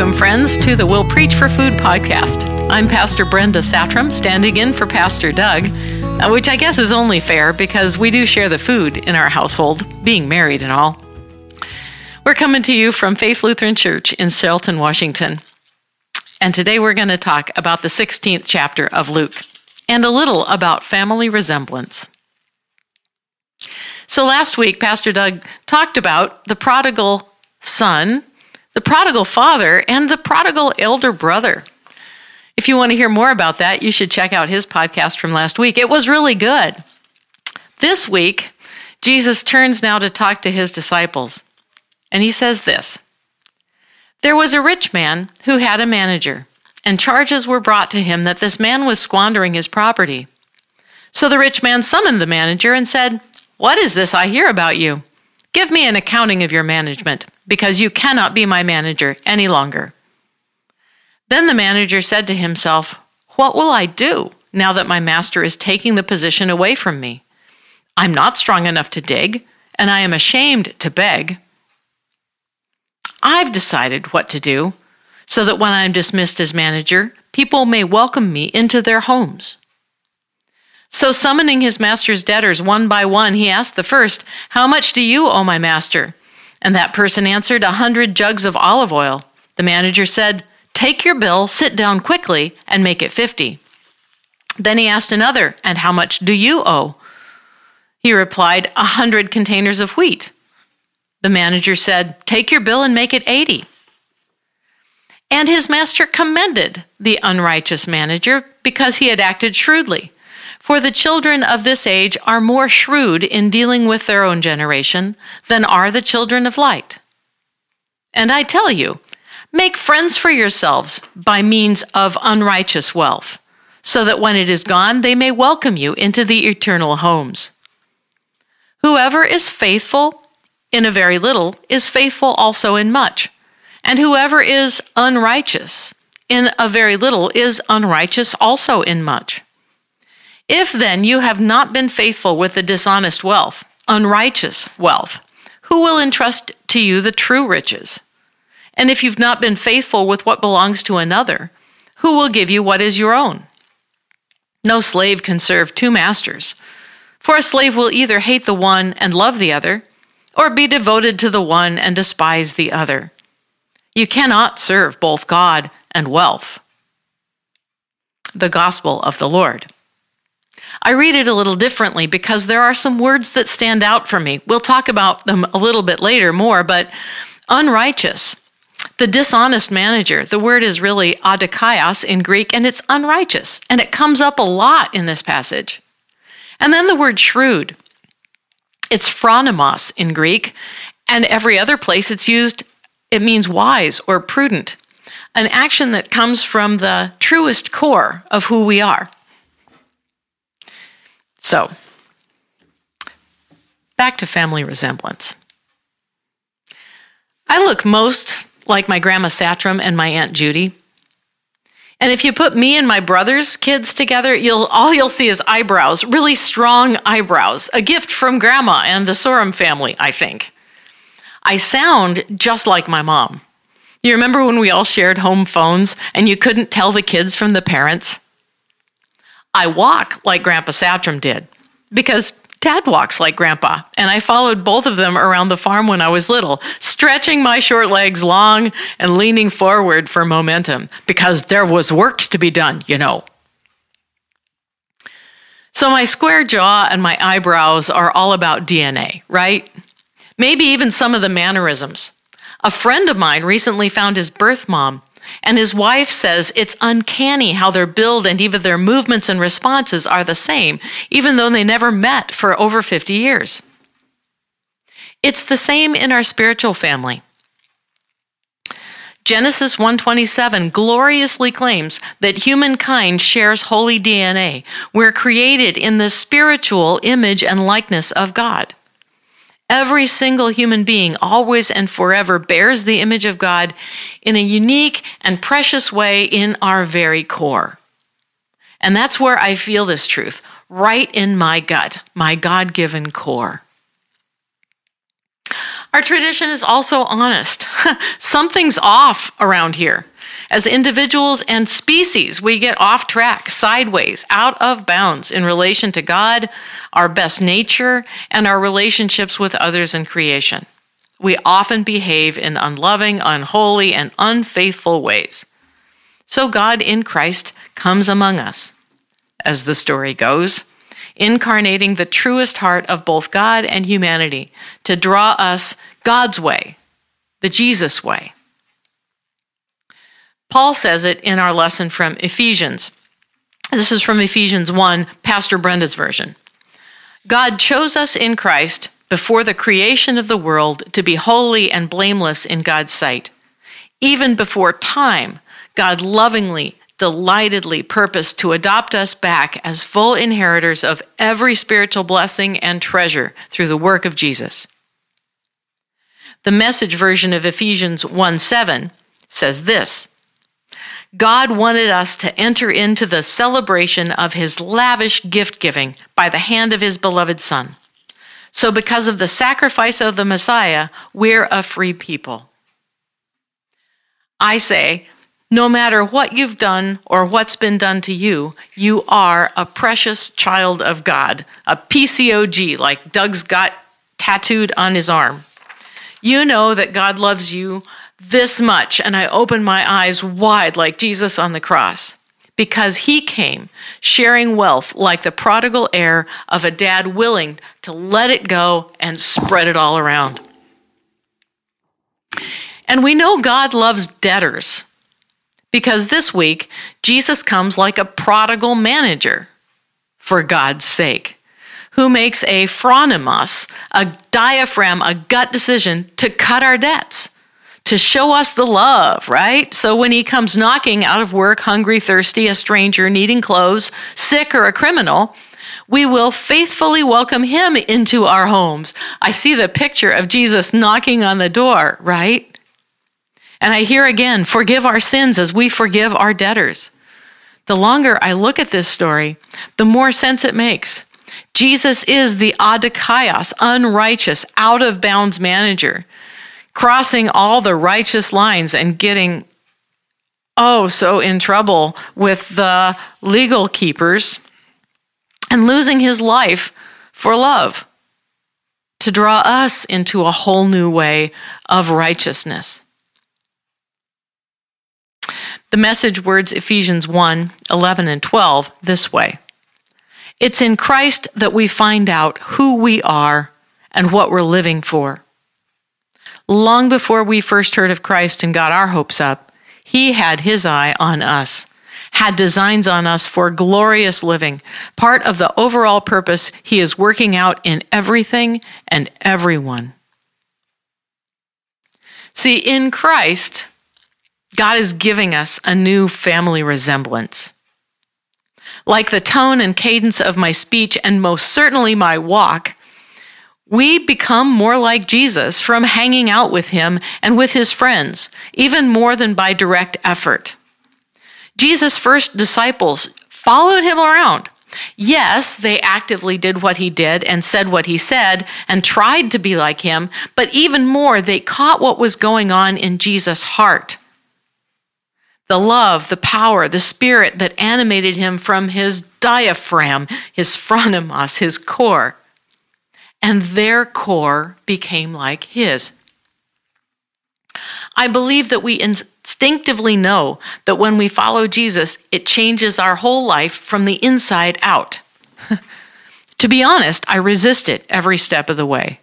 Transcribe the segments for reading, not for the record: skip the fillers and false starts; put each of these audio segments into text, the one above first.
Welcome, friends, to the We'll Preach for Food podcast. I'm Pastor Brenda Satrum, standing in for Pastor Doug, which I guess is only fair because we do share the food in our household, being married and all. We're coming to you from Faith Lutheran Church in Shelton, Washington. And today we're going to talk about the 16th chapter of Luke and a little about family resemblance. So last week, Pastor Doug talked about the prodigal son, the prodigal father, and the prodigal elder brother. If you want to hear more about that, you should check out his podcast from last week. It was really good. This week, Jesus turns now to talk to his disciples, and he says this: "There was a rich man who had a manager, and charges were brought to him that this man was squandering his property. So the rich man summoned the manager and said, 'What is this I hear about you? Give me an accounting of your management, because you cannot be my manager any longer.' Then the manager said to himself, 'What will I do now that my master is taking the position away from me? I'm not strong enough to dig, and I am ashamed to beg. I've decided what to do, so that when I'm dismissed as manager, people may welcome me into their homes.' So summoning his master's debtors one by one, he asked the first, 'How much do you owe my master?' And that person answered, 100 jugs of olive oil. The manager said, 'Take your bill, sit down quickly, and make it 50. Then he asked another, 'And how much do you owe?' He replied, 100 containers of wheat. The manager said, 'Take your bill and make it 80. And his master commended the unrighteous manager because he had acted shrewdly. For the children of this age are more shrewd in dealing with their own generation than are the children of light. And I tell you, make friends for yourselves by means of unrighteous wealth, so that when it is gone, they may welcome you into the eternal homes. Whoever is faithful in a very little is faithful also in much, and whoever is unrighteous in a very little is unrighteous also in much. If then you have not been faithful with the dishonest wealth, unrighteous wealth, who will entrust to you the true riches? And if you've not been faithful with what belongs to another, who will give you what is your own? No slave can serve 2 masters, for a slave will either hate the one and love the other, or be devoted to the one and despise the other. You cannot serve both God and wealth." The Gospel of the Lord. I read it a little differently because there are some words that stand out for me. We'll talk about them a little bit later more, but unrighteous, the dishonest manager, the word is really adikaios in Greek, and it's unrighteous, and it comes up a lot in this passage. And then the word shrewd. It's phronimos in Greek, and every other place it's used, it means wise or prudent, an action that comes from the truest core of who we are. So, back to family resemblance. I look most like my Grandma Satrum and my Aunt Judy. And if you put me and my brother's kids together, all you'll see is eyebrows, really strong eyebrows, a gift from Grandma and the Sorum family, I think. I sound just like my mom. You remember when we all shared home phones and you couldn't tell the kids from the parents? I walk like Grandpa Satrum did, because Dad walks like Grandpa, and I followed both of them around the farm when I was little, stretching my short legs long and leaning forward for momentum, because there was work to be done, you know. So my square jaw and my eyebrows are all about DNA, right? Maybe even some of the mannerisms. A friend of mine recently found his birth mom, and his wife says it's uncanny how their build and even their movements and responses are the same, even though they never met for over 50 years. It's the same in our spiritual family. Genesis 1:27 gloriously claims that humankind shares holy DNA. We're created in the spiritual image and likeness of God. Every single human being always and forever bears the image of God in a unique and precious way in our very core. And that's where I feel this truth, right in my gut, my God-given core. Our tradition is also honest. Something's off around here. As individuals and species, we get off track, sideways, out of bounds in relation to God, our best nature, and our relationships with others in creation. We often behave in unloving, unholy, and unfaithful ways. So God in Christ comes among us, as the story goes, incarnating the truest heart of both God and humanity to draw us God's way, the Jesus way. Paul says it in our lesson from Ephesians. This is from Ephesians 1, Pastor Brenda's version. God chose us in Christ before the creation of the world to be holy and blameless in God's sight. Even before time, God lovingly, delightedly purposed to adopt us back as full inheritors of every spiritual blessing and treasure through the work of Jesus. The Message version of Ephesians 1:7 says this, God wanted us to enter into the celebration of his lavish gift-giving by the hand of his beloved Son. So because of the sacrifice of the Messiah, we're a free people. I say, no matter what you've done or what's been done to you, you are a precious child of God, a PCOG, like Doug's got tattooed on his arm. You know that God loves you this much, and I open my eyes wide like Jesus on the cross, because he came sharing wealth like the prodigal heir of a dad willing to let it go and spread it all around. And we know God loves debtors, because this week, Jesus comes like a prodigal manager, for God's sake, who makes a phronimos, a diaphragm, a gut decision to cut our debts, to show us the love, right? So when he comes knocking out of work, hungry, thirsty, a stranger, needing clothes, sick, or a criminal, we will faithfully welcome him into our homes. I see the picture of Jesus knocking on the door, right? And I hear again, forgive our sins as we forgive our debtors. The longer I look at this story, the more sense it makes. Jesus is the adikaios, unrighteous, out-of-bounds manager, crossing all the righteous lines and getting so in trouble with the legal keepers and losing his life for love to draw us into a whole new way of righteousness. The Message words Ephesians 1:11 and 12 this way. It's in Christ that we find out who we are and what we're living for. Long before we first heard of Christ and got our hopes up, he had his eye on us, had designs on us for glorious living, part of the overall purpose he is working out in everything and everyone. See, in Christ, God is giving us a new family resemblance. Like the tone and cadence of my speech and most certainly my walk, we become more like Jesus from hanging out with him and with his friends, even more than by direct effort. Jesus' first disciples followed him around. Yes, they actively did what he did and said what he said and tried to be like him, but even more, they caught what was going on in Jesus' heart. The love, the power, the spirit that animated him from his diaphragm, his phronimos, his core. And their core became like his. I believe that we instinctively know that when we follow Jesus, it changes our whole life from the inside out. To be honest, I resist it every step of the way.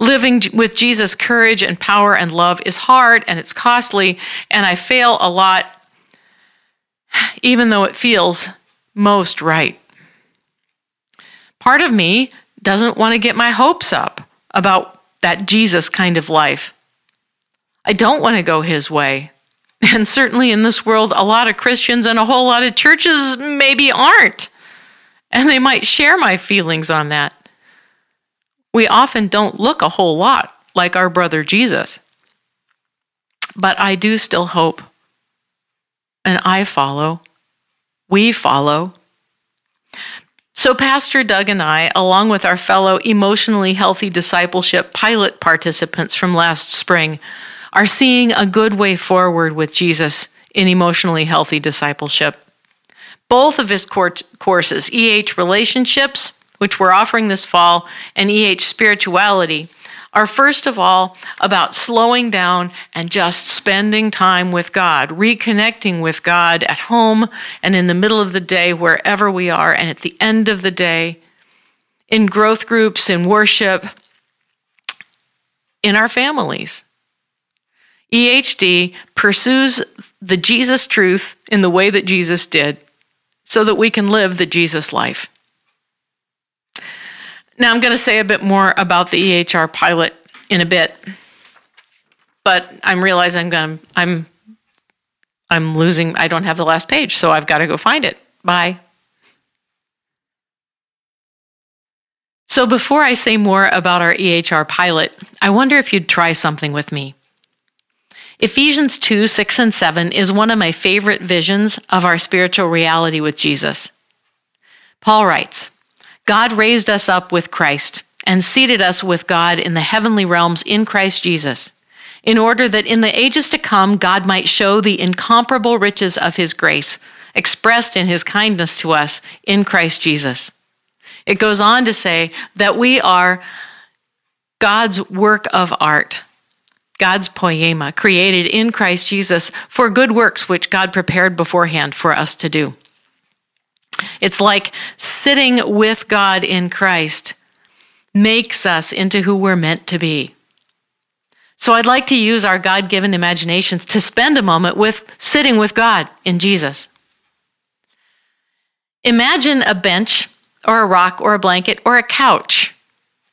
Living with Jesus' courage and power and love is hard and it's costly, and I fail a lot, even though it feels most right. Part of me doesn't want to get my hopes up about that Jesus kind of life. I don't want to go his way. And certainly in this world, a lot of Christians and a whole lot of churches maybe aren't. And they might share my feelings on that. We often don't look a whole lot like our brother Jesus. But I do still hope, and I follow, we follow. So Pastor Doug and I, along with our fellow Emotionally Healthy Discipleship pilot participants from last spring, are seeing a good way forward with Jesus in Emotionally Healthy Discipleship. Both of his courses, EH Relationships, which we're offering this fall, and EH Spirituality, are first of all about slowing down and just spending time with God, reconnecting with God at home and in the middle of the day, wherever we are, and at the end of the day, in growth groups, in worship, in our families. EHD pursues the Jesus truth in the way that Jesus did so that we can live the Jesus life. Now, I'm going to say a bit more about the EHR pilot in a bit, but I'm realizing I'm losing, I don't have the last page, so I've got to go find it. Bye. So before I say more about our EHR pilot, I wonder if you'd try something with me. Ephesians 2, 6, and 7 is one of my favorite visions of our spiritual reality with Jesus. Paul writes, God raised us up with Christ and seated us with God in the heavenly realms in Christ Jesus, in order that in the ages to come, God might show the incomparable riches of his grace expressed in his kindness to us in Christ Jesus. It goes on to say that we are God's work of art, God's poema, created in Christ Jesus for good works which God prepared beforehand for us to do. It's like sitting with God in Christ makes us into who we're meant to be. So I'd like to use our God-given imaginations to spend a moment with sitting with God in Jesus. Imagine a bench or a rock or a blanket or a couch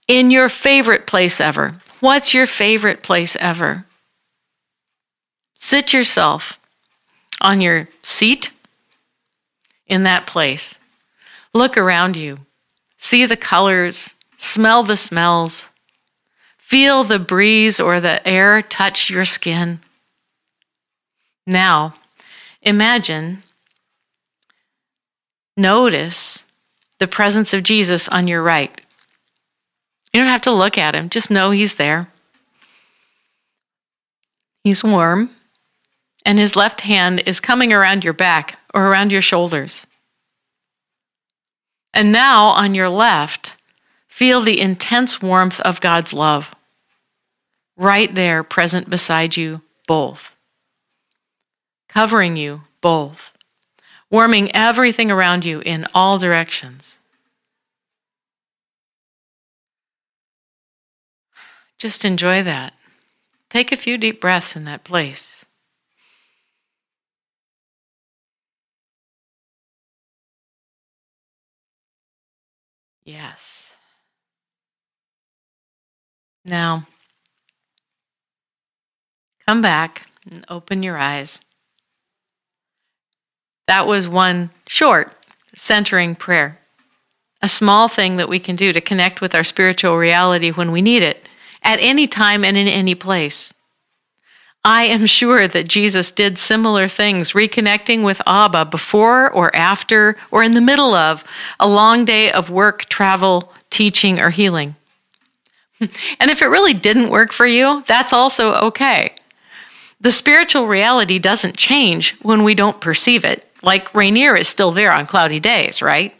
in your favorite place ever. What's your favorite place ever? Sit yourself on your seat in that place. Look around you. See the colors. Smell the smells. Feel the breeze or the air touch your skin. Now, imagine, notice the presence of Jesus on your right. You don't have to look at him. Just know he's there. He's warm, and his left hand is coming around your back or around your shoulders. And now on your left, feel the intense warmth of God's love right there, present beside you, both. Covering you, both. Warming everything around you in all directions. Just enjoy that. Take a few deep breaths in that place. Yes. Now, come back and open your eyes. That was one short centering prayer, a small thing that we can do to connect with our spiritual reality when we need it, at any time and in any place. I am sure that Jesus did similar things, reconnecting with Abba before or after or in the middle of a long day of work, travel, teaching, or healing. And if it really didn't work for you, that's also okay. The spiritual reality doesn't change when we don't perceive it, like Rainier is still there on cloudy days, right?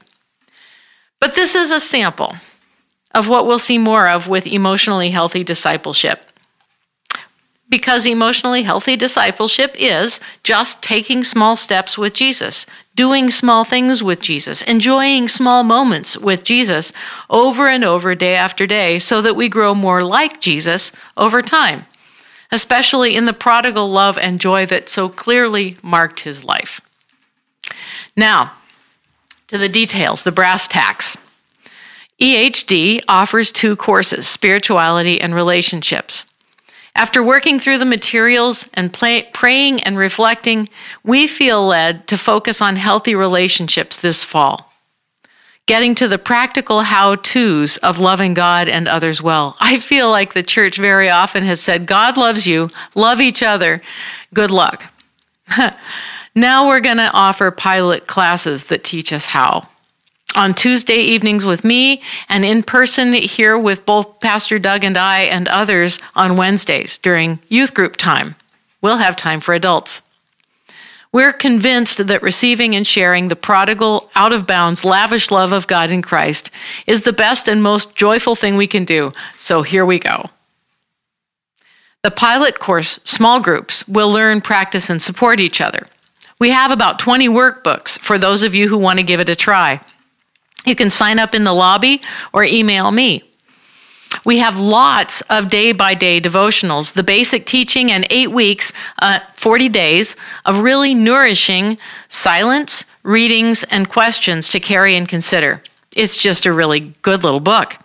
But this is a sample of what we'll see more of with Emotionally Healthy Discipleship. Because emotionally healthy discipleship is just taking small steps with Jesus, doing small things with Jesus, enjoying small moments with Jesus over and over, day after day, so that we grow more like Jesus over time, especially in the prodigal love and joy that so clearly marked his life. Now, to the details, the brass tacks. EHD offers two courses, Spirituality and Relationships. After working through the materials and praying and reflecting, we feel led to focus on healthy relationships this fall, getting to the practical how-tos of loving God and others well. I feel like the church very often has said, God loves you, love each other, good luck. Now we're going to offer pilot classes that teach us how. on Tuesday evenings with me, and in person here with both Pastor Doug and I and others on Wednesdays during youth group time. We'll have time for adults. We're convinced that receiving and sharing the prodigal, out-of-bounds, lavish love of God in Christ is the best and most joyful thing we can do, so here we go. The pilot course, small groups, will learn, practice, and support each other. We have about 20 workbooks for those of you who want to give it a try. You can sign up in the lobby or email me. We have lots of day-by-day devotionals, the basic teaching, and 8 weeks, 40 days, of really nourishing silence, readings, and questions to carry and consider. It's just a really good little book.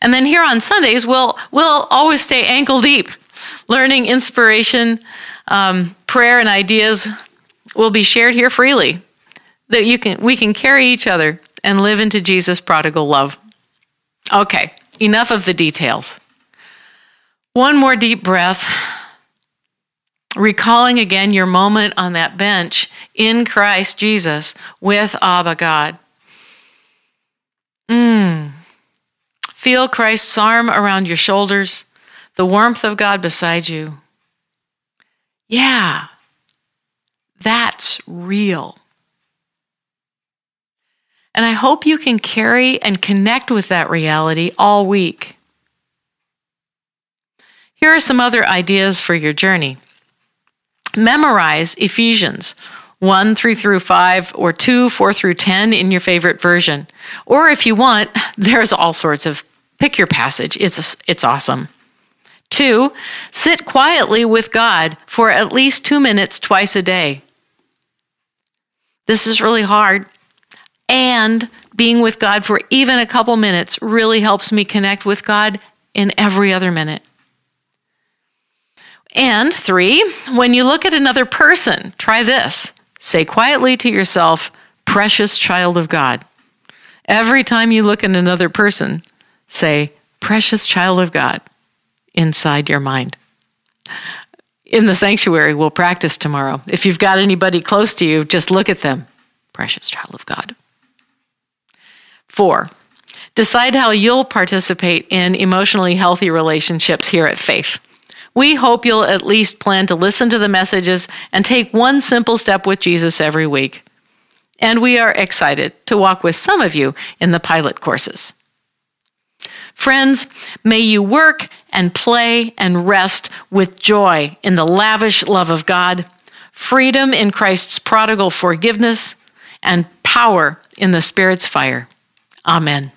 And then here on Sundays, we'll always stay ankle deep, learning, inspiration, prayer, and ideas will be shared here freely, that we can carry each other and live into Jesus' prodigal love. Okay, enough of the details. One more deep breath, recalling again your moment on that bench in Christ Jesus with Abba God. Feel Christ's arm around your shoulders, the warmth of God beside you. Yeah, that's real. And I hope you can carry and connect with that reality all week. Here are some other ideas for your journey. Memorize Ephesians 1:3-5 or 2:4-10 in your favorite version. Or if you want, there's all sorts of, pick your passage. It's awesome. 2, sit quietly with God for at least 2 minutes twice a day. This is really hard. And being with God for even a couple minutes really helps me connect with God in every other minute. And 3, when you look at another person, try this. Say quietly to yourself, precious child of God. Every time you look at another person, say, precious child of God, inside your mind. In the sanctuary, we'll practice tomorrow. If you've got anybody close to you, just look at them. Precious child of God. 4, decide how you'll participate in emotionally healthy relationships here at Faith. We hope you'll at least plan to listen to the messages and take one simple step with Jesus every week. And we are excited to walk with some of you in the pilot courses. Friends, may you work and play and rest with joy in the lavish love of God, freedom in Christ's prodigal forgiveness, and power in the Spirit's fire. Amen.